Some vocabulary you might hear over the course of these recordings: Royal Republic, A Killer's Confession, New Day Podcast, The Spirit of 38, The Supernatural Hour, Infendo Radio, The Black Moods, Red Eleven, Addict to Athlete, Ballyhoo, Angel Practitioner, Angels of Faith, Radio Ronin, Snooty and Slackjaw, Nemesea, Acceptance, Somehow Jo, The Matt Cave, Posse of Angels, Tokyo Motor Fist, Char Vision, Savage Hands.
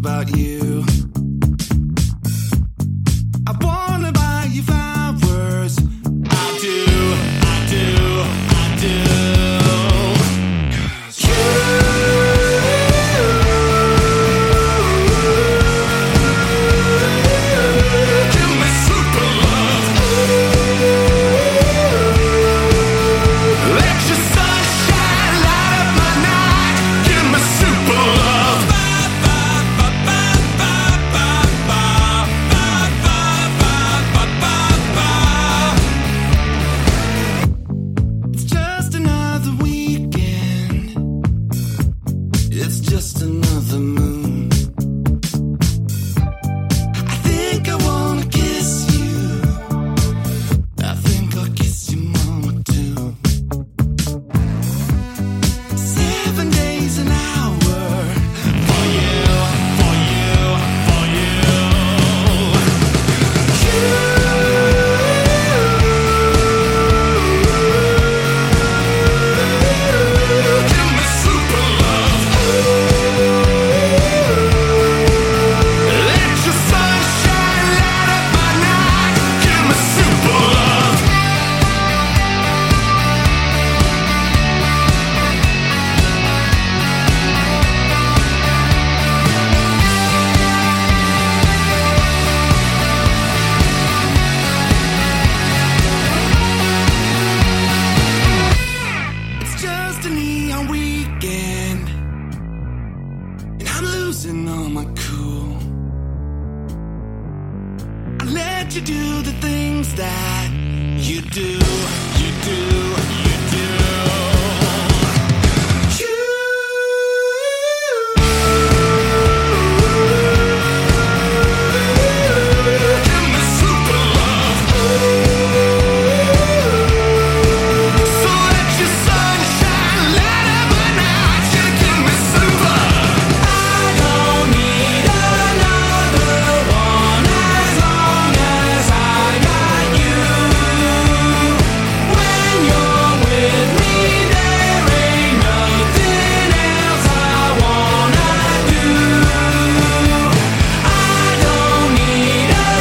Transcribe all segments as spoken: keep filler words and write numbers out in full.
about you. I wanna buy you flowers. I do, I do, I do. 'Cause you give me super love. Let your sunshine light up my night. Give me super love. It's just another weekend. It's just another moon. I think I wanna kiss you. I think I'll kiss your mama too. Seven days an hour for you, for you, for you. You give me super love. Let your sunshine light up my night. Give me super love. It's just a neon weekend, and I'm losing all my cool. I let you do the things that you do, you do, you do. You give me super love. So let your sunshine light up my night. You give me super love. I don't need another one as long as I got you. When you're with me, there ain't nothing else I wanna do. I don't need another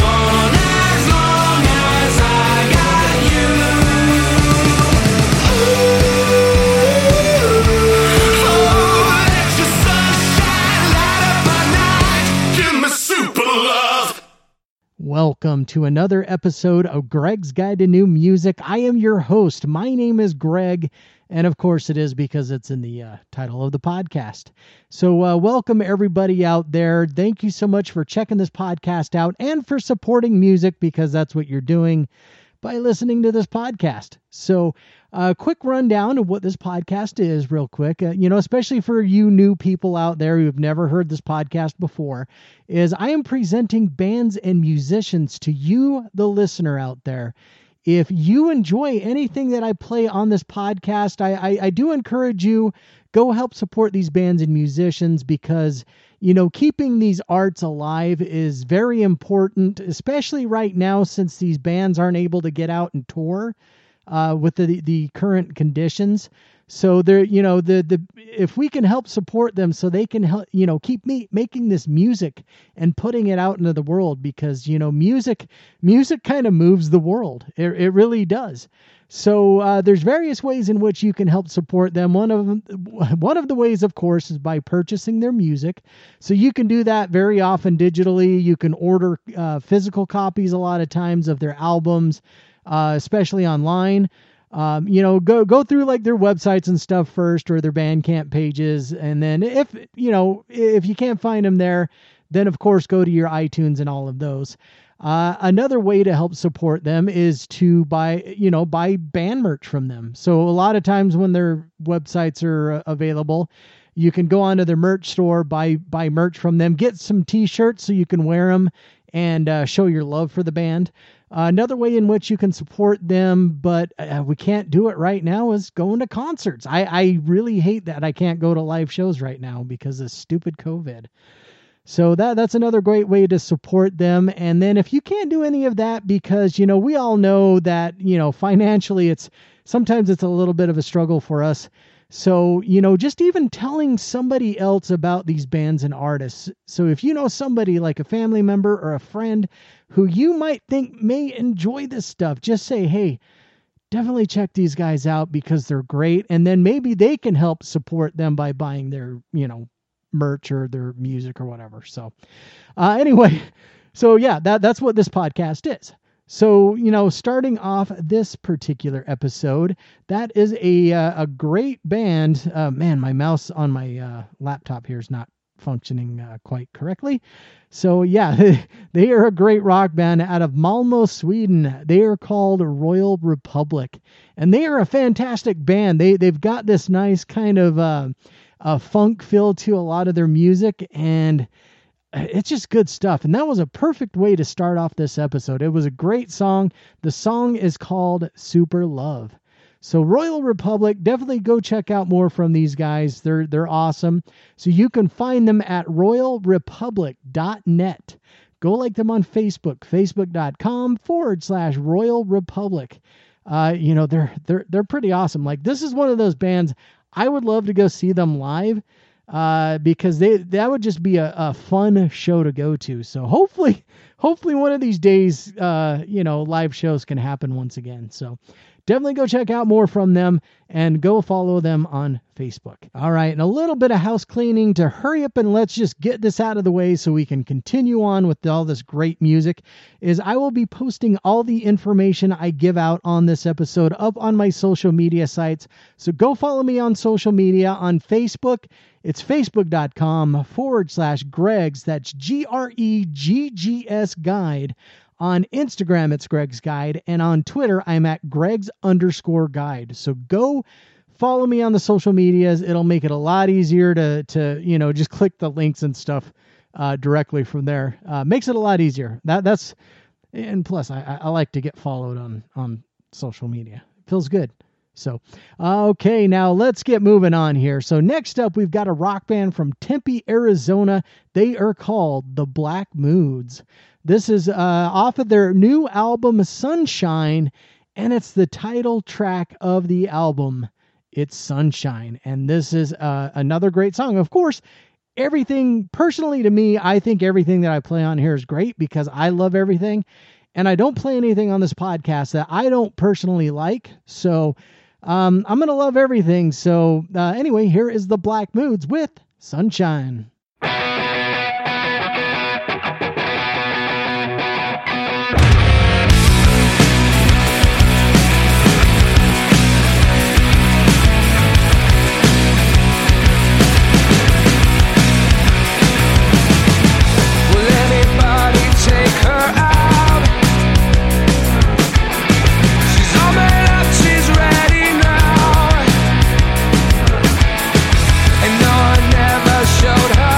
one as long as I got you. Oh, let your sunshine light up my night. Give me super love. Welcome to another episode of Greg's Guide to New Music. I am your host. My name is Greg, and of course it is because it's in the uh, title of the podcast. So uh, welcome everybody out there. Thank you so much for checking this podcast out and for supporting music, because that's what you're doing by listening to this podcast. So a uh, quick rundown of what this podcast is real quick, uh, you know, especially for you new people out there who have never heard this podcast before, is I am presenting bands and musicians to you, the listener out there. If you enjoy anything that I play on this podcast, I, I, I do encourage you, go help support these bands and musicians, because, you know, keeping these arts alive is very important, especially right now, since these bands aren't able to get out and tour uh, with the, the current conditions. So they're, you know, the, the, if we can help support them so they can help, you know, keep me making this music and putting it out into the world, because, you know, music, music kind of moves the world. It, it really does. So, uh, there's various ways in which you can help support them. One of them, one of the ways, of course, is by purchasing their music. So you can do that very often digitally. You can order, uh, physical copies a lot of times of their albums, uh, especially online. Um, you know, go, go through like their websites and stuff first, or their Bandcamp pages. And then if, you know, if you can't find them there, then of course, go to your iTunes and all of those. Uh, another way to help support them is to buy, you know, buy band merch from them. So a lot of times when their websites are available, you can go onto their merch store, buy, buy merch from them, get some t-shirts so you can wear them and uh, show your love for the band. Uh, another way in which you can support them, but uh, we can't do it right now, is going to concerts. I, I really hate that I can't go to live shows right now because of stupid COVID. So that that's another great way to support them. And then if you can't do any of that, because, you know, we all know that, you know, financially it's sometimes it's a little bit of a struggle for us. So, you know, just even telling somebody else about these bands and artists. So if you know somebody like a family member or a friend who you might think may enjoy this stuff, just say, hey, definitely check these guys out because they're great. And then maybe they can help support them by buying their, you know, merch or their music or whatever. So uh, anyway, so yeah, that, that's what this podcast is. So, you know, starting off this particular episode, that is a uh, a great band. Uh, man, my mouse on my uh, laptop here is not functioning uh, quite correctly. So, yeah, they are a great rock band out of Malmö, Sweden. They are called Royal Republic, and they are a fantastic band. They, they've got this nice kind of uh, a funk feel to a lot of their music, and it's just good stuff. And that was a perfect way to start off this episode. It was a great song. The song is called Super Love. So Royal Republic, definitely go check out more from these guys. They're they're awesome. So you can find them at royal republic dot net. Go like them on Facebook, facebook.com forward slash Royal Republic. Uh, you know, they're they're they're pretty awesome. Like, this is one of those bands I would love to go see them live. Uh, because they, that would just be a, a fun show to go to. So hopefully, hopefully one of these days, uh, you know, live shows can happen once again. So definitely go check out more from them and go follow them on Facebook. All right. And a little bit of house cleaning to hurry up and let's just get this out of the way so we can continue on with all this great music is I will be posting all the information I give out on this episode up on my social media sites. So go follow me on social media on Facebook. It's facebook.com forward slash Greg's. That's G R E G G S guide. On Instagram, it's Greg's Guide, and on Twitter, I'm at Greg's underscore guide. So go follow me on the social medias. It'll make it a lot easier to, to you know, just click the links and stuff uh, directly from there. Uh, makes it a lot easier. That that's and plus, I, I like to get followed on, on social media. It feels good. So, okay, now let's get moving on here. So next up, we've got a rock band from Tempe, Arizona. They are called The Black Moods. This is uh, off of their new album, Sunshine, and it's the title track of the album. It's Sunshine, and this is uh, another great song. Of course, everything, personally to me, I think everything that I play on here is great because I love everything, and I don't play anything on this podcast that I don't personally like, so Um, I'm going to love everything. So uh, anyway, here is The Black Moods with Sunshine. Showed her.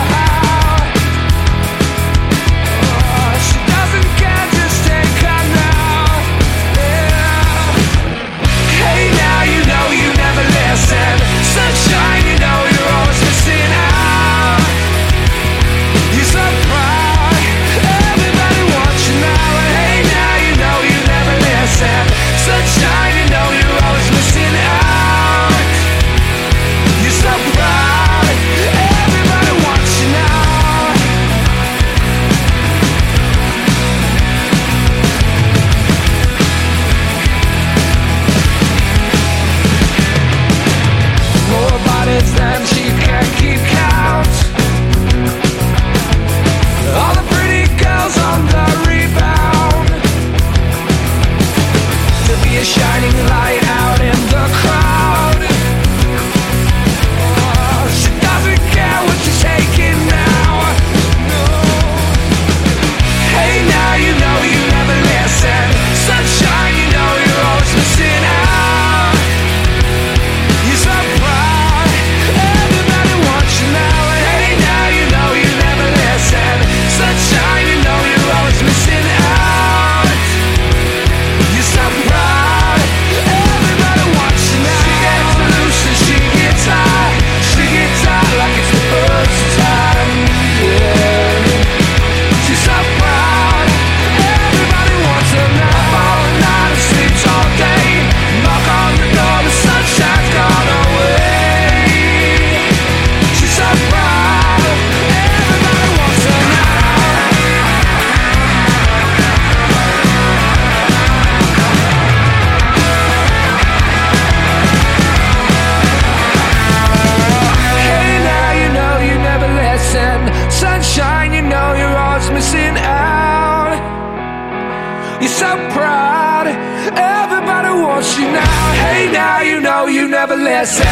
You're so proud. Everybody wants you now. Hey now, you know you never listen.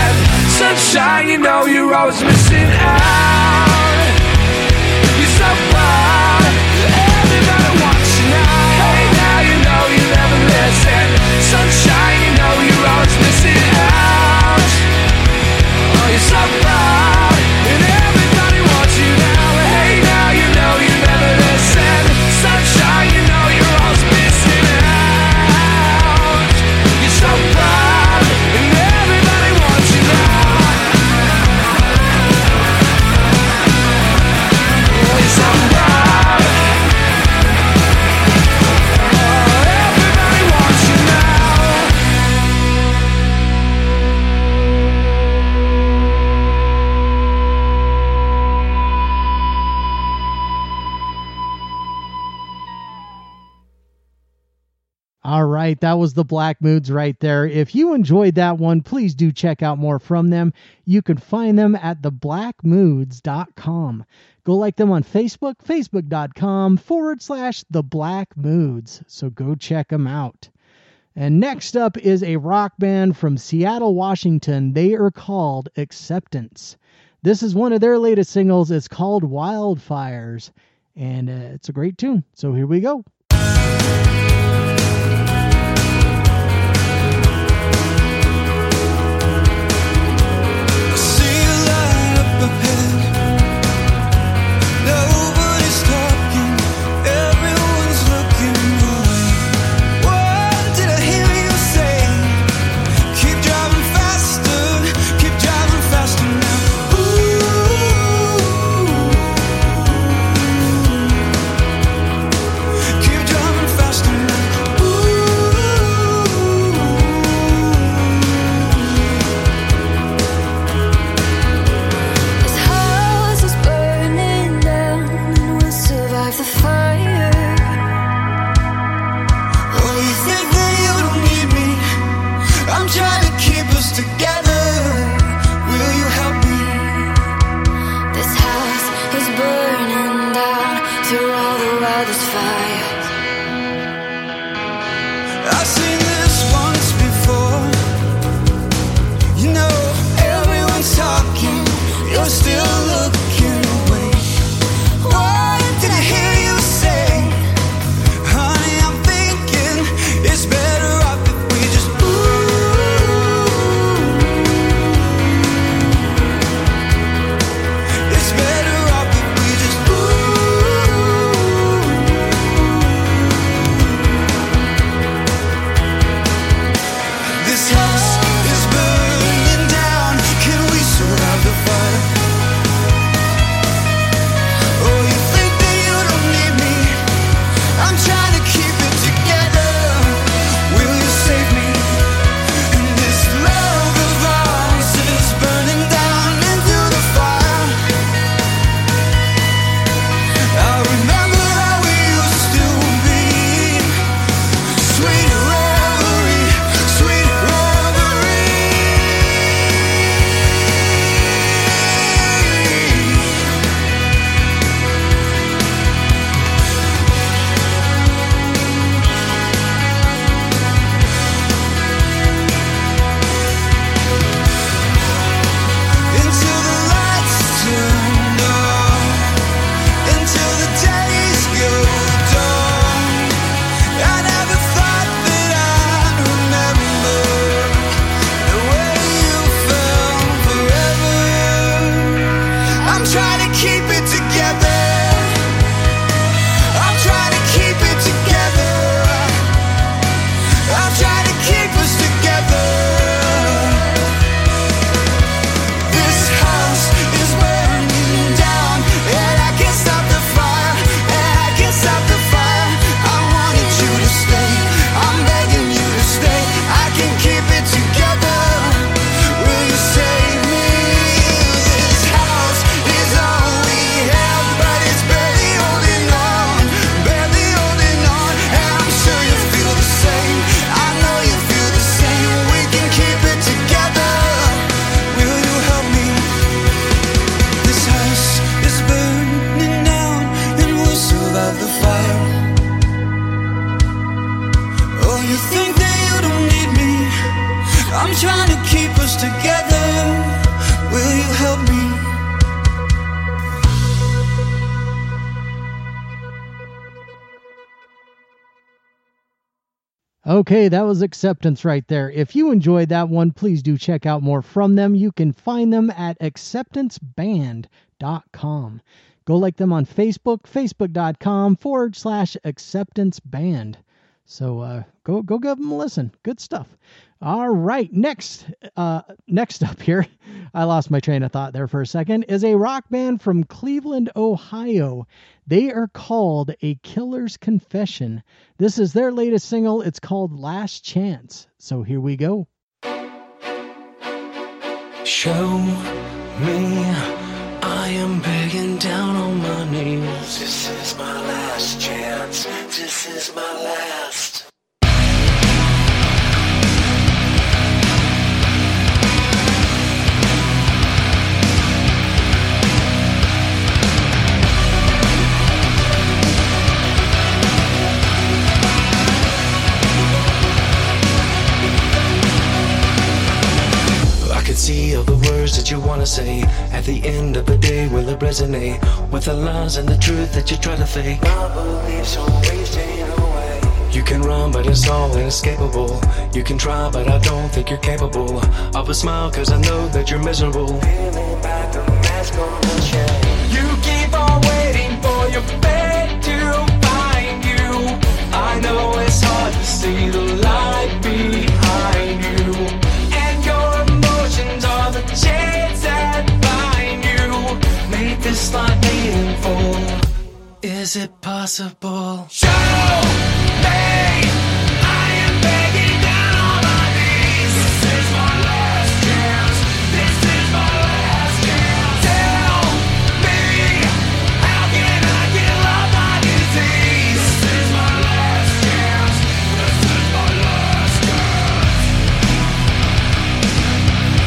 Sunshine, you know you're always missing out. You're so proud. Everybody wants you now. Hey now, you know you never listen. Sunshine, you know you're always missing out. Oh, you're so proud. And everybody wants you now. Hey now, you know you never listen. Sunshine, you know you're always missing out. You're so proud, and everybody wants you now. Oh, you're so proud. Oh, everybody wants you now. All right, that was The Black Moods right there. If you enjoyed that one, please do check out more from them. You can find them at the black moods dot com. Go like them on Facebook, facebook.com forward slash The Black Moods. So go check them out. And next up is a rock band from Seattle, Washington. They are called Acceptance. This is one of their latest singles. It's called Wildfires, and uh, it's a great tune. So here we go. House is burning down. Can we survive the fire? together, will you help me? Okay, that was Acceptance right there. If you enjoyed that one, please do check out more from them. You can find them at acceptance band dot com. Go like them on Facebook, facebook.com forward slash acceptanceband. So uh, go go give them a listen. Good stuff. All right, next, uh, next up here, I lost my train of thought there for a second, is a rock band from Cleveland, Ohio. They are called A Killer's Confession. This is their latest single. It's called Last Chance. So here we go. Show me I am begging down on my knees. This is my last chance. This is my last. See all the words that you wanna say. At the end of the day, will it resonate with the lies and the truth that you try to fake? My beliefs always taken away. You can run, but it's all inescapable. You can try, but I don't think you're capable of a smile, cause I know that you're miserable. Peeling back the mask on the chair. You keep on waiting for your fate to find you. I know it's hard to see the light behind you. Chance that find you made this life meaningful. Is it possible? Show me I am begging down on my knees. This is my last chance. This is my last chance. Tell me how can I kill all my disease? This is my last chance. This is my last chance.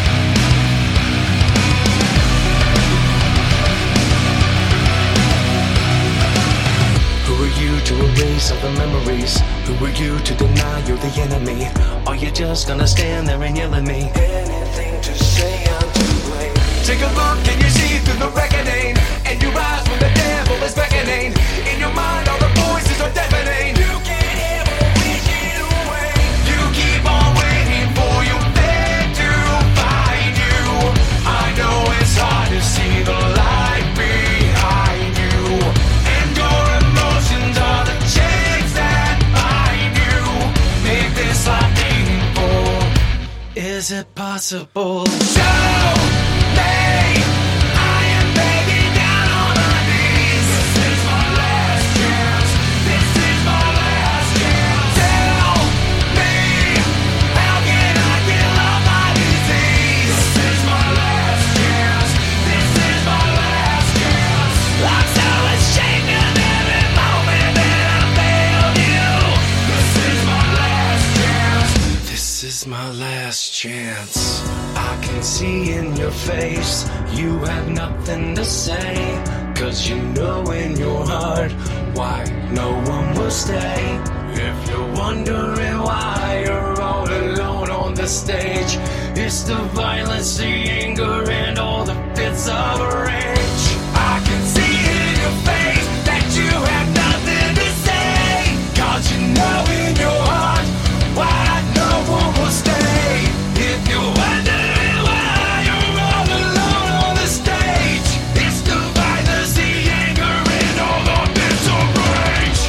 To erase all the memories, who were you to deny you're the enemy? Are you just gonna stand there and yell at me? Anything to say I'm to blame. Take a look and you see through the reckoning, and you rise when the devil is beckoning. In your mind all the voices are deafening. You can't hear what we get away. You keep on waiting for your bed to find you. I know it's hard to see the light behind you. And your emotions are is it possible? Show me! This is my last chance. I can see in your face you have nothing to say, cause you know in your heart why no one will stay. If you're wondering why you're all alone on the stage, it's the violence, the anger, and all the fits of rage. I can see in your face that you have nothing to say, cause you know in your heart why stay. If you're wondering why you're all alone on the stage, it's the violence, the anger, and all the bits of rage.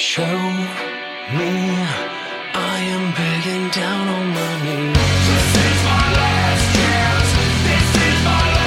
Show me I am begging down on my knees. This is my last chance. This is my last chance.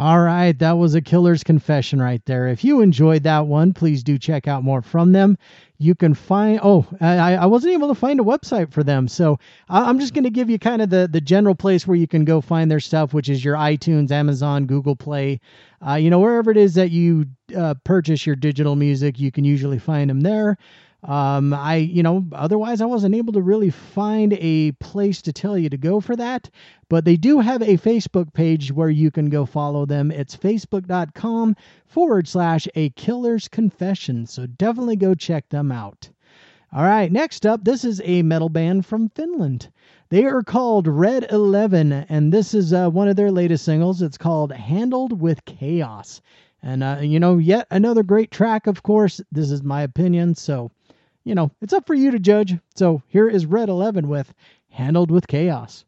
All right, that was A Killer's Confession right there. If you enjoyed that one, please do check out more from them. You can find, oh, I, I wasn't able to find a website for them, so I'm just going to give you kind of the, the general place where you can go find their stuff, which is your iTunes, Amazon, Google Play. Uh, you know, wherever it is that you uh, purchase your digital music, you can usually find them there. Um, I, you know, otherwise I wasn't able to really find a place to tell you to go for that, but they do have a Facebook page where you can go follow them. It's facebook.com forward slash A Killer's Confession. So definitely go check them out. All right. Next up, this is a metal band from Finland. They are called Red Eleven, and this is uh, one of their latest singles. It's called Handled with Chaos. And, uh, you know, yet another great track, of course. This is my opinion, so, you know, it's up for you to judge. So here is Red Eleven with Handled with Chaos.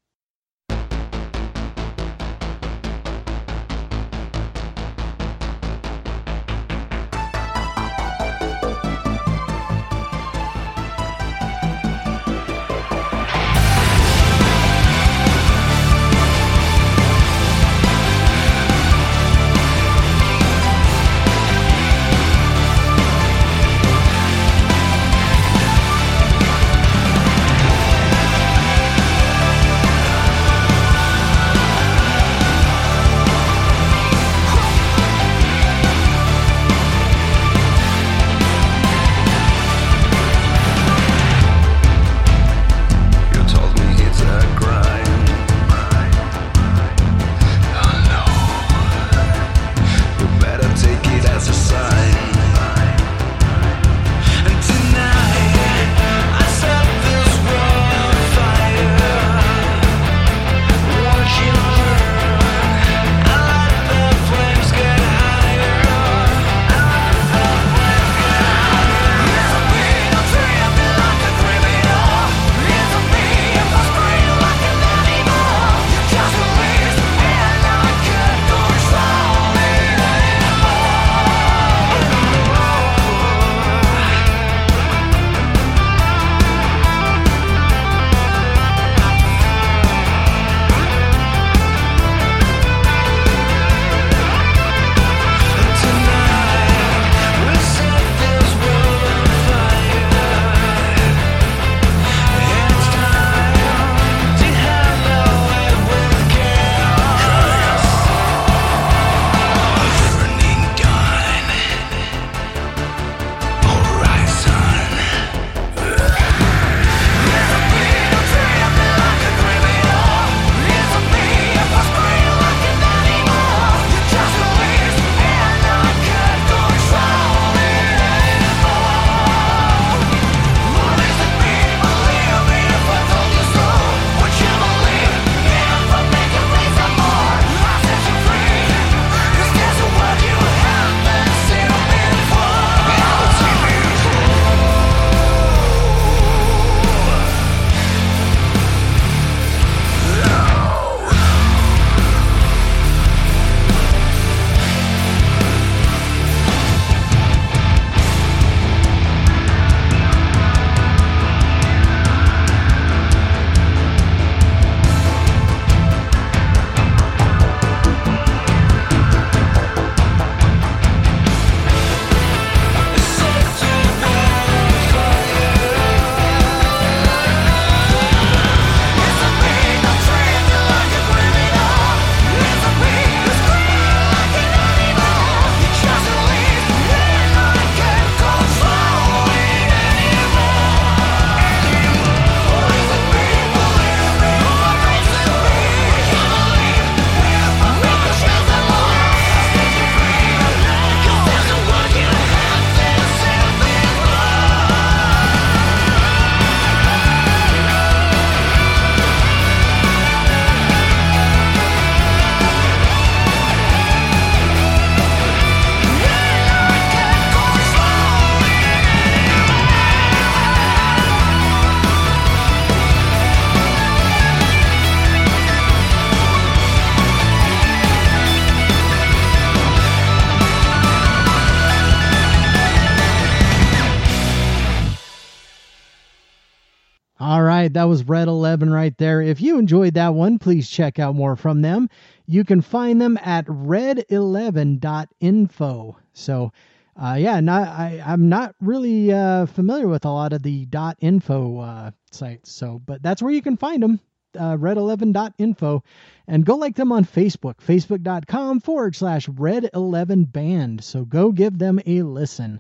right, that was Red Eleven right there. If you enjoyed that one, please check out more from them. You can find them at red eleven dot info. So, uh, yeah, not, I, I'm not really uh, familiar with a lot of the .info uh, sites, so, but that's where you can find them. Uh, red eleven dot info, and go like them on Facebook, facebook dot com forward slash red eleven band. So go give them a listen.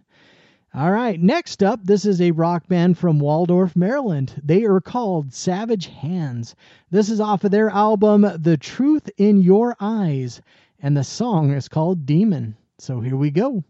All right, next up, this is a rock band from Waldorf, Maryland. They are called Savage Hands. This is off of their album The Truth in Your Eyes, and the song is called Demon. So here we go.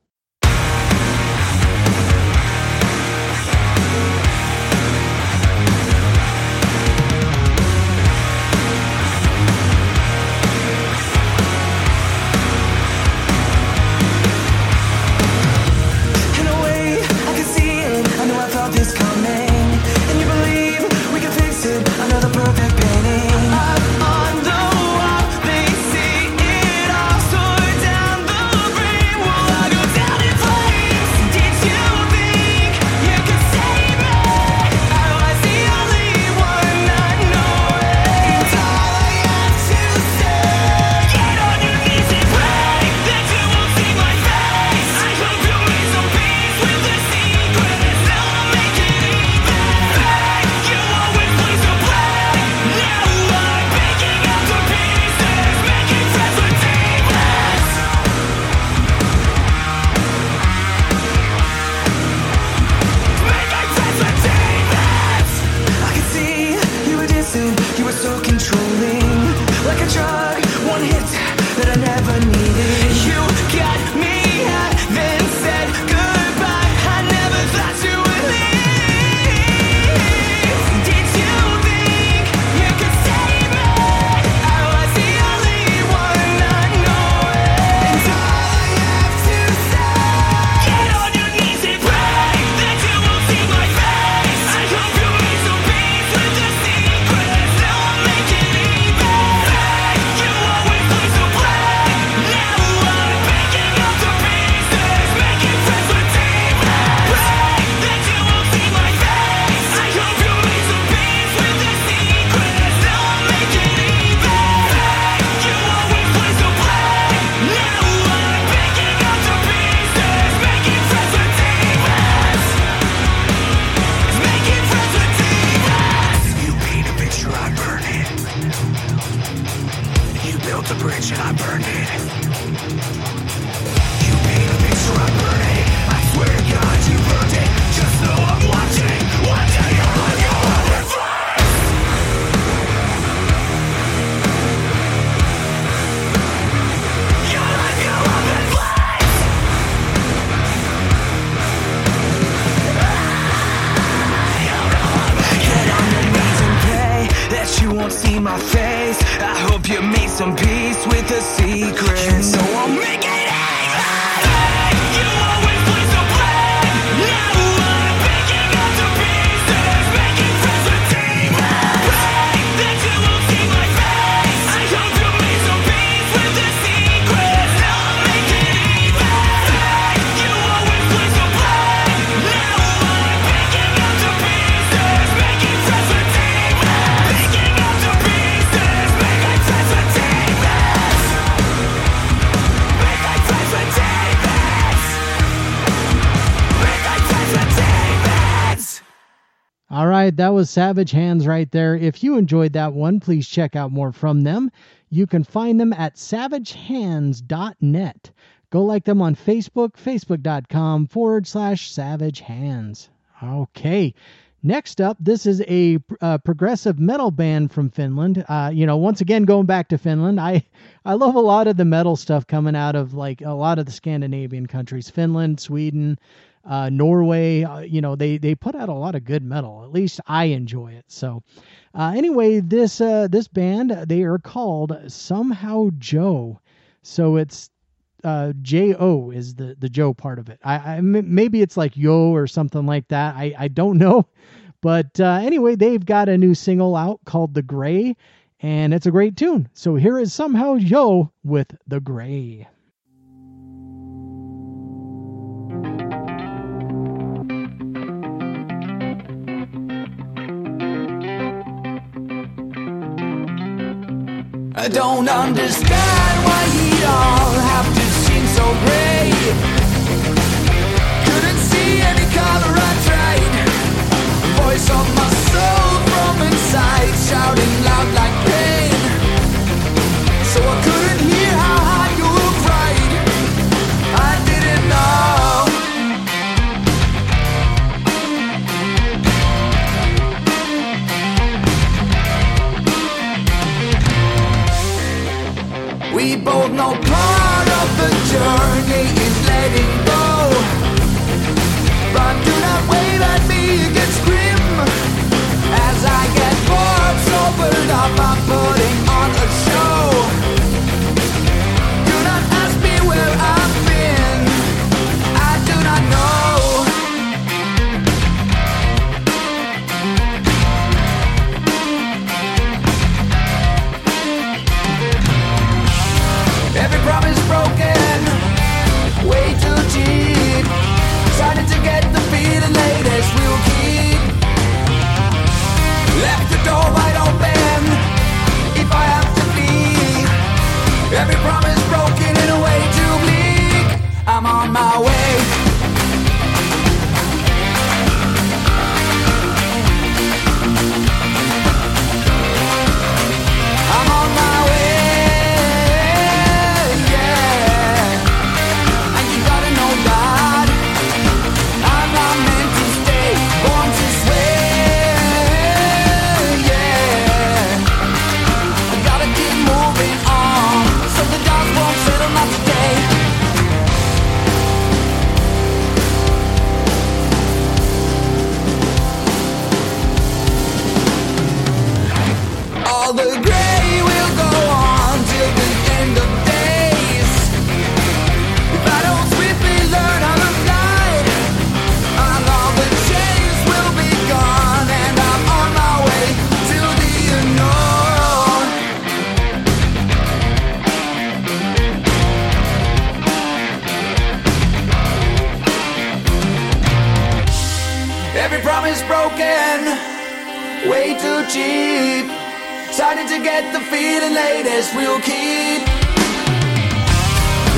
That was Savage Hands right there. If you enjoyed that one, please check out more from them. You can find them at savage hands dot net. Go like them on Facebook, facebook dot com forward slash savage hands. Okay. Next up, this is a uh, progressive metal band from Finland. Uh, you know, once again, going back to Finland, I, I love a lot of the metal stuff coming out of like a lot of the Scandinavian countries, Finland, Sweden, Uh, Norway, uh, you know, they, they put out a lot of good metal. At least I enjoy it. So uh, anyway, this uh, this band, they are called Somehow Jo. So it's uh, J O is the, the Joe part of it. I, I, maybe it's like Yo or something like that. I, I don't know. But uh, anyway, they've got a new single out called The Gray, and it's a great tune. So here is Somehow Jo with The Gray. I don't understand why we all have to seem so gray. Couldn't see any color, I tried. The voice of my soul from inside, shouting loud like pain. So I couldn't hear how hard you cried. I didn't know. We both know part of the journey is letting go. But do not wave at me, you can scream. As I get bored, sobered up, I'm putting on a show. Do not ask me where I've been, I do not know. Promise broken, way too cheap. Starting to get the feeling latest we'll keep. Left the door wide open, if I have to leave. Every promise broken in a way too bleak. I'm on my way. Way too cheap. Starting to get the feeling latest we'll keep.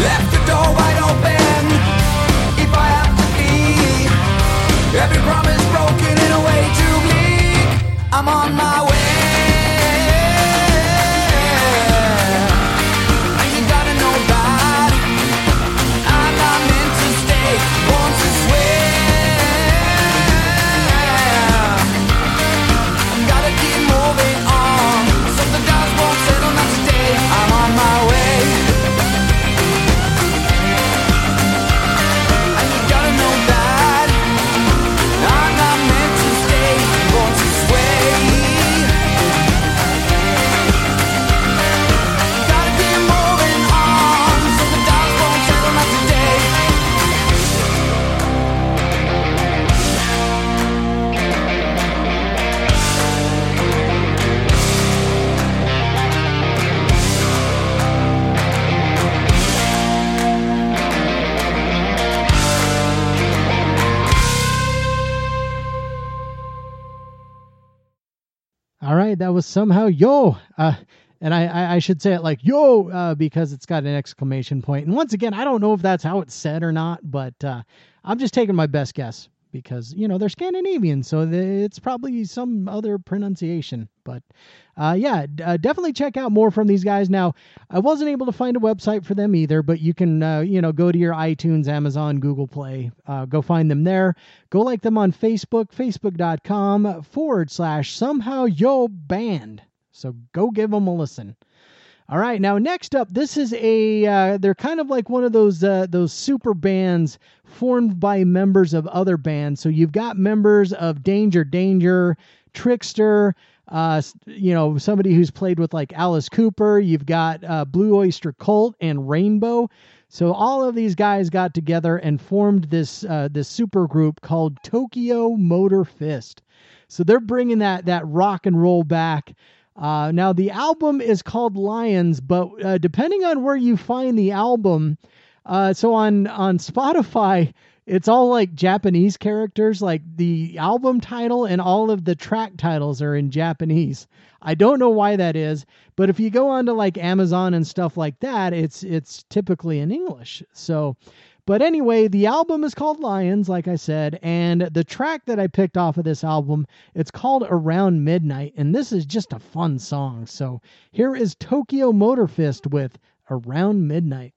Left the door wide open, if I have to leave. Every promise broken in a way too bleak. I'm on my way. That was Somehow Jo, uh, and I, I, I should say it like yo, uh, because it's got an exclamation point. And once again, I don't know if that's how it's said or not, but uh, I'm just taking my best guess because, you know, they're Scandinavian, so they, it's probably some other pronunciation. But uh, yeah, d- uh, definitely check out more from these guys. Now, I wasn't able to find a website for them either, but you can, uh, you know, go to your iTunes, Amazon, Google Play, uh, go find them there. Go like them on Facebook, facebook.com forward slash somehow yo band. So go give them a listen. All right, now next up, this is a, uh, they're kind of like one of those uh, those super bands formed by members of other bands. So you've got members of Danger Danger, Trickster, uh, you know, somebody who's played with like Alice Cooper. You've got uh, Blue Oyster Cult and Rainbow. So all of these guys got together and formed this uh, this super group called Tokyo Motor Fist. So they're bringing that that rock and roll back. Uh, now, the album is called Lions, but uh, depending on where you find the album, uh, so on, on Spotify, it's all like Japanese characters. Like the album title and all of the track titles are in Japanese. I don't know why that is, but if you go onto like Amazon and stuff like that, it's it's typically in English. So, but anyway, the album is called Lions, like I said, and the track that I picked off of this album, it's called Around Midnight, and this is just a fun song. So here is Tokyo Motor Fist with Around Midnight.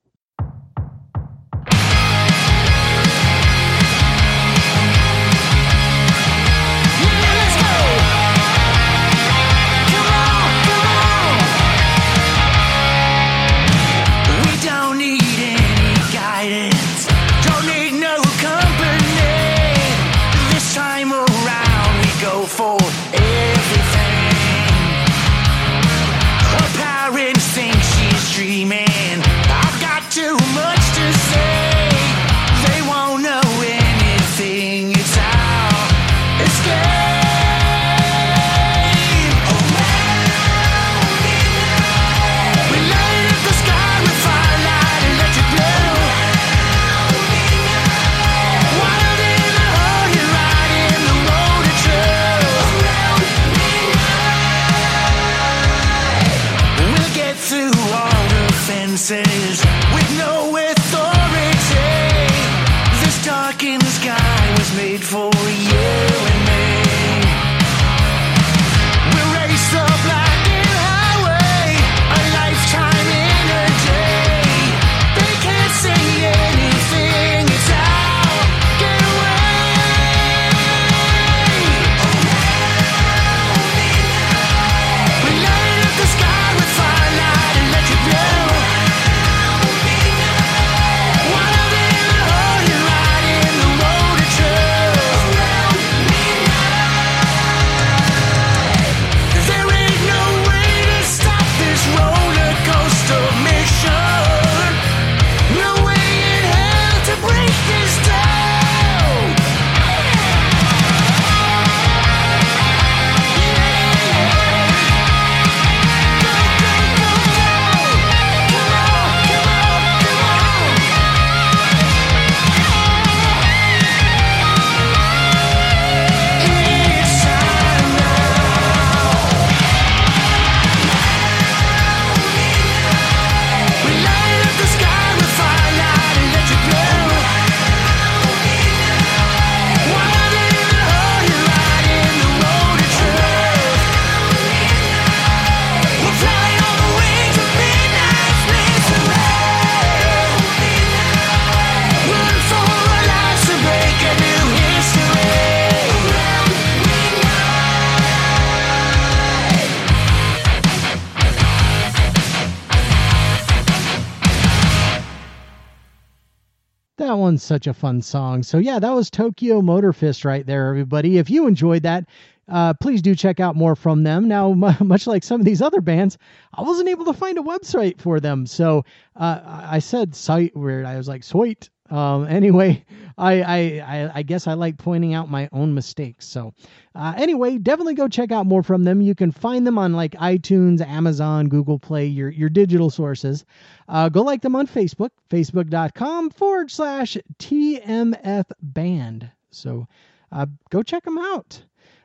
Such a fun song. So yeah, that was Tokyo Motor Fist right there, everybody. If you enjoyed that, uh, please do check out more from them. Now, m- much like some of these other bands, I wasn't able to find a website for them. So uh, I said site weird. I was like, sweet. Um, anyway, I, I, I, I guess I like pointing out my own mistakes. So uh, anyway, definitely go check out more from them. You can find them on like iTunes, Amazon, Google Play, your, your digital sources. Uh, go like them on Facebook, facebook.com forward slash TMF band. So uh, go check them out.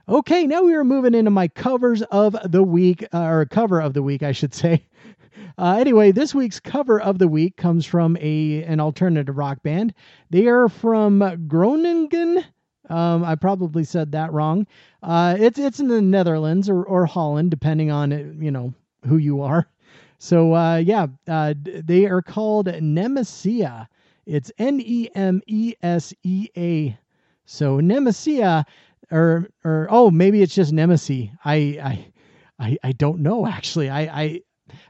Okay, now we are moving into my covers of the week, uh, or cover of the week, I should say. Uh, anyway, this week's cover of the week comes from a an alternative rock band. They are from Groningen. Um, I probably said that wrong. Uh, it's it's in the Netherlands or, or Holland, depending on, you know, who you are. So, uh, yeah, uh, they are called Nemesea. It's N E M E S E A. So Nemesea, or, or oh, maybe it's just Nemesea. I, I, I, I don't know, actually. I... I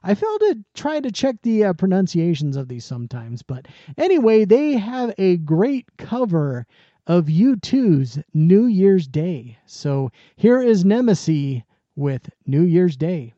I fail to try to check the uh, pronunciations of these sometimes, but anyway, they have a great cover of U two's New Year's Day. So here is Nemesea with New Year's Day.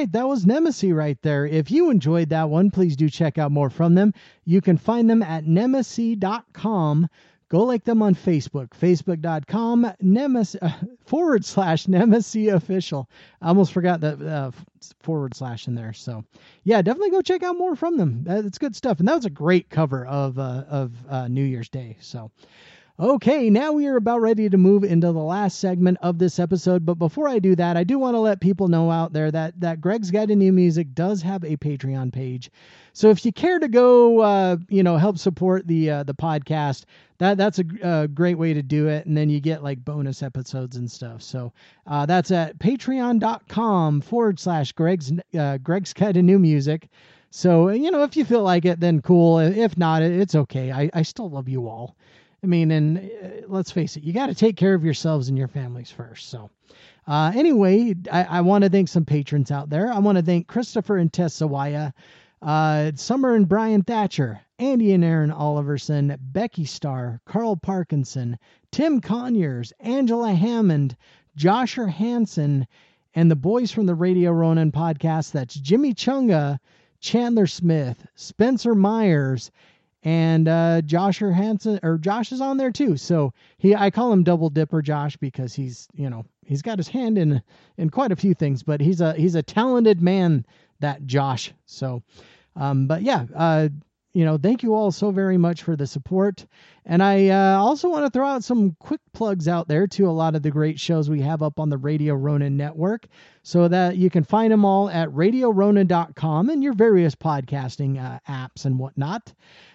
right, that was Nemesea right there. If you enjoyed that one, please do check out more from them. You can find them at nemesea dot com. Go like them on Facebook, facebook dot com Nemes, uh, forward slash Nemesea official. I almost forgot that uh, forward slash in there. So yeah, definitely go check out more from them. It's good stuff. And that was a great cover of, uh, of uh, New Year's Day. So, okay, now we are about ready to move into the last segment of this episode. But before I do that, I do want to let people know out there that, that Greg's Guide to New Music does have a Patreon page. So if you care to go, uh, you know, help support the, uh, the podcast, That that's a, a great way to do it. And then you get like bonus episodes and stuff. So uh, that's at patreon dot com forward slash Greg's uh, Greg's Guide to New Music. So, you know, if you feel like it, then cool. If not, it's okay. I, I still love you all. I mean, and let's face it, you got to take care of yourselves and your families first. So uh, anyway, I, I want to thank some patrons out there. I want to thank Christopher and Tess Sawaya, uh, Summer and Brian Thatcher, Andy and Aaron Oliverson, Becky Starr, Carl Parkinson, Tim Conyers, Angela Hammond, Josher Hansen, and the boys from the Radio Ronin podcast. That's Jimmy Chunga, Chandler Smith, Spencer Myers, and uh, Josher Hansen, or Josh is on there too. So he, I call him Double Dipper Josh because he's, you know, he's got his hand in in quite a few things, but he's a he's a talented man, that Josh. So, um, but yeah. Uh, You know, thank you all so very much for the support. And I uh, also want to throw out some quick plugs out there to a lot of the great shows we have up on the Radio Ronin Network, so that you can find them all at radio ronin dot com and your various podcasting uh, apps and whatnot.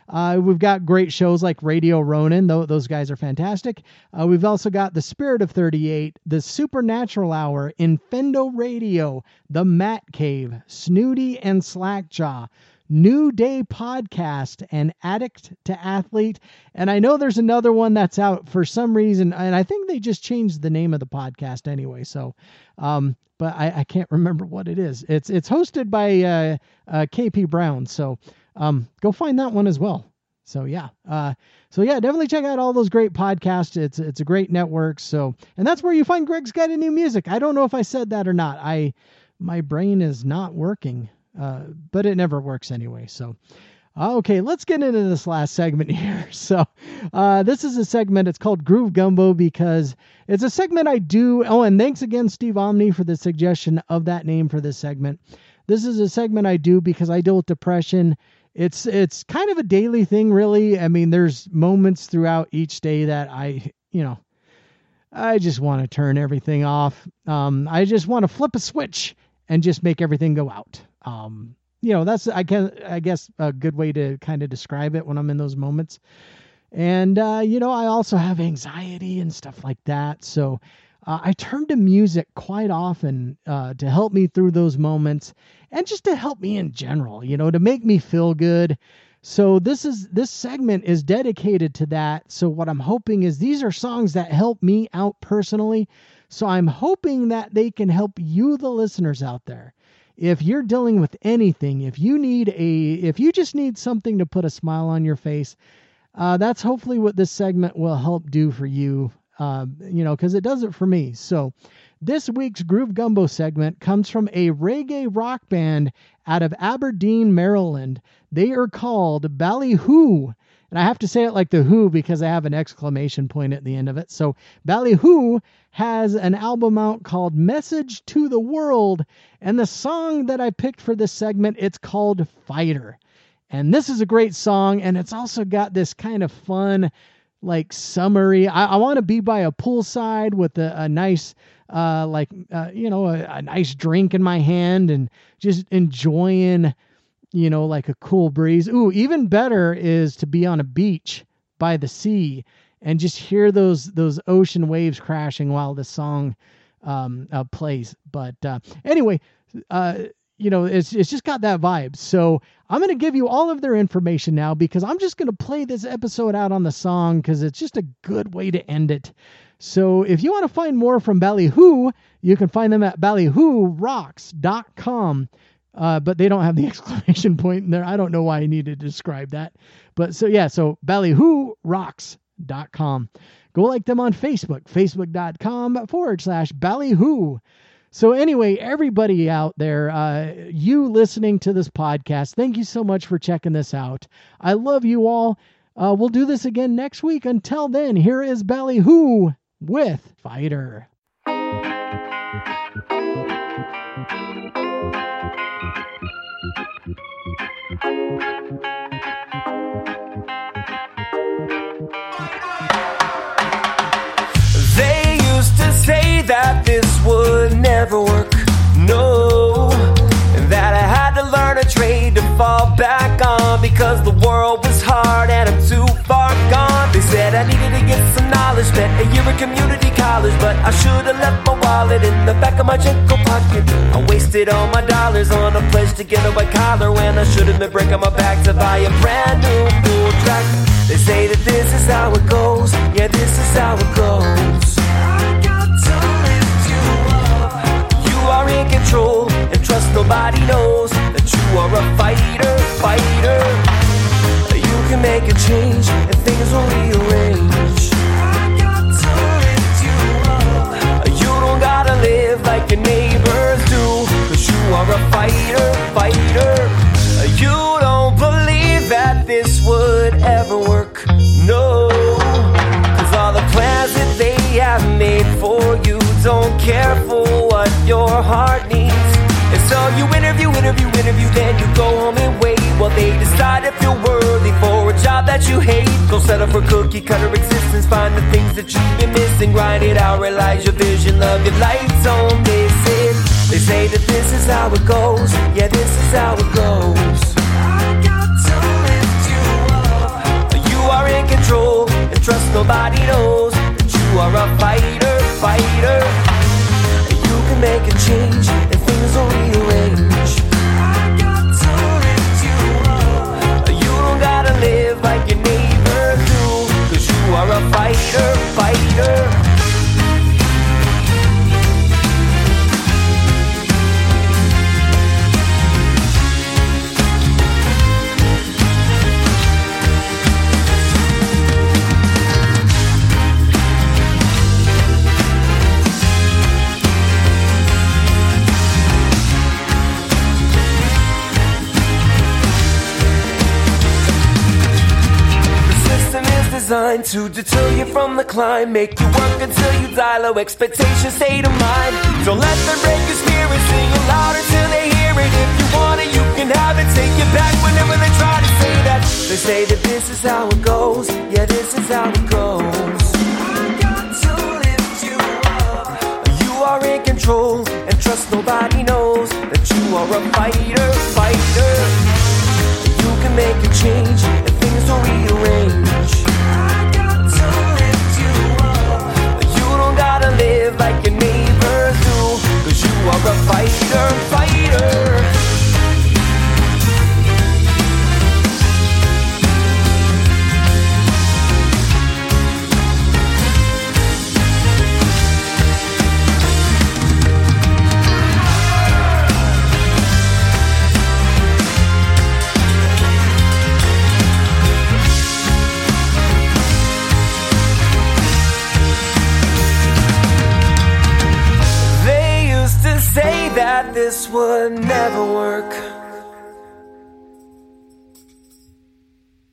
Uh, we've got great shows like Radio Ronin, though those guys are fantastic. Uh, we've also got The Spirit of thirty-eight, The Supernatural Hour, Infendo Radio, The Matt Cave, Snooty and Slackjaw, New Day Podcast, and Addict to Athlete. And I know there's another one that's out for some reason, and I think they just changed the name of the podcast anyway. So, um, but I, I can't remember what it is. It's it's hosted by uh, uh, K P Brown. So um, go find that one as well. So yeah, uh, so yeah, definitely check out all those great podcasts. It's it's a great network. So, and that's where you find Greg's Guide to New Music. I don't know if I said that or not. I my brain is not working. Uh, but it never works anyway. So, okay, let's get into this last segment here. So, uh, this is a segment, it's called Groove Gumbo, because it's a segment I do. Oh, and thanks again, Steve Omni, for the suggestion of that name for this segment. This is a segment I do because I deal with depression. It's, it's kind of a daily thing, really. I mean, there's moments throughout each day that I, you know, I just want to turn everything off. Um, I just want to flip a switch and just make everything go out. Um, you know, that's, I can, I guess a good way to kind of describe it when I'm in those moments. And, uh, you know, I also have anxiety and stuff like that. So, uh, I turn to music quite often, uh, to help me through those moments and just to help me in general, you know, to make me feel good. So this is, this segment is dedicated to that. So what I'm hoping is these are songs that help me out personally. So I'm hoping that they can help you, the listeners out there. If you're dealing with anything, if you need a, if you just need something to put a smile on your face, uh, that's hopefully what this segment will help do for you, uh, you know, because it does it for me. So this week's Groove Gumbo segment comes from a reggae rock band out of Aberdeen, Maryland. They are called Ballyhoo. And I have to say it like the Who because I have an exclamation point at the end of it. So Ballyhoo has an album out called Message to the World. And the song that I picked for this segment, it's called Fighter. And this is a great song. And it's also got this kind of fun, like summery. I, I want to be by a poolside with a, a nice, uh, like, uh, you know, a, a nice drink in my hand and just enjoying, you know, like a cool breeze. Ooh, even better is to be on a beach by the sea and just hear those those ocean waves crashing while the song um, uh, plays. But uh, anyway, uh, you know, it's it's just got that vibe. So I'm going to give you all of their information now because I'm just going to play this episode out on the song because it's just a good way to end it. So if you want to find more from Ballyhoo, you can find them at ballyhoo rocks dot com. Uh, but they don't have the exclamation point in there. I don't know why I need to describe that. But so, yeah, so ballyhoo rocks dot com. Go like them on Facebook, facebook dot com forward slash Ballyhoo. So anyway, everybody out there, uh, you listening to this podcast, thank you so much for checking this out. I love you all. Uh, we'll do this again next week. Until then, here is Ballyhoo with Fighter. They used to say that this would never work, no, and that I had to learn a trade to fall back on because the world was hard and I'm too far gone. They said I needed to get some knowledge, spent a year at community college, but I should have left my wallet in the back of my jacket pocket. I wasted all my dollars on a pledge to get a white collar when I should have been breaking my back to buy a brand new full track. They say that this is how it goes, yeah, this is how it goes. Are in control, and trust nobody knows that you are a fighter, fighter. You can make a change, and things will rearrange. I got to lift you up. You don't gotta live like your neighbors do, cause you are a fighter, fighter. You don't believe that this would ever work, no, cause all the plans that they have made for you don't care for what your heart needs. And so you interview, interview, interview, then you go home and wait while they decide if you're worthy for a job that you hate. Go settle for cookie cutter existence, find the things that you've been missing, grind it out, realize your vision, love your lights on, they say. They say that this is how it goes, yeah, this is how it goes. I got to lift you up. You are in control, and trust nobody knows that you are a fighter, fighter. You can make a change and things will rearrange. I got to lift you up. You don't gotta live like your neighbor do, cause you are a fighter, fighter. Designed to deter you from the climb, make you work until you die, low expectations state of mind. Don't let them break your spirit, sing it louder till they hear it. If you want it, you can have it, take it back whenever they try to say that. They say that this is how it goes, yeah, this is how it goes. I got to lift you up. You are in control, and trust nobody knows that you are a fighter, fighter. You can make a change, and things will rearrange. Like your neighbors do, cause you are a fighter, fighter. That this would never work.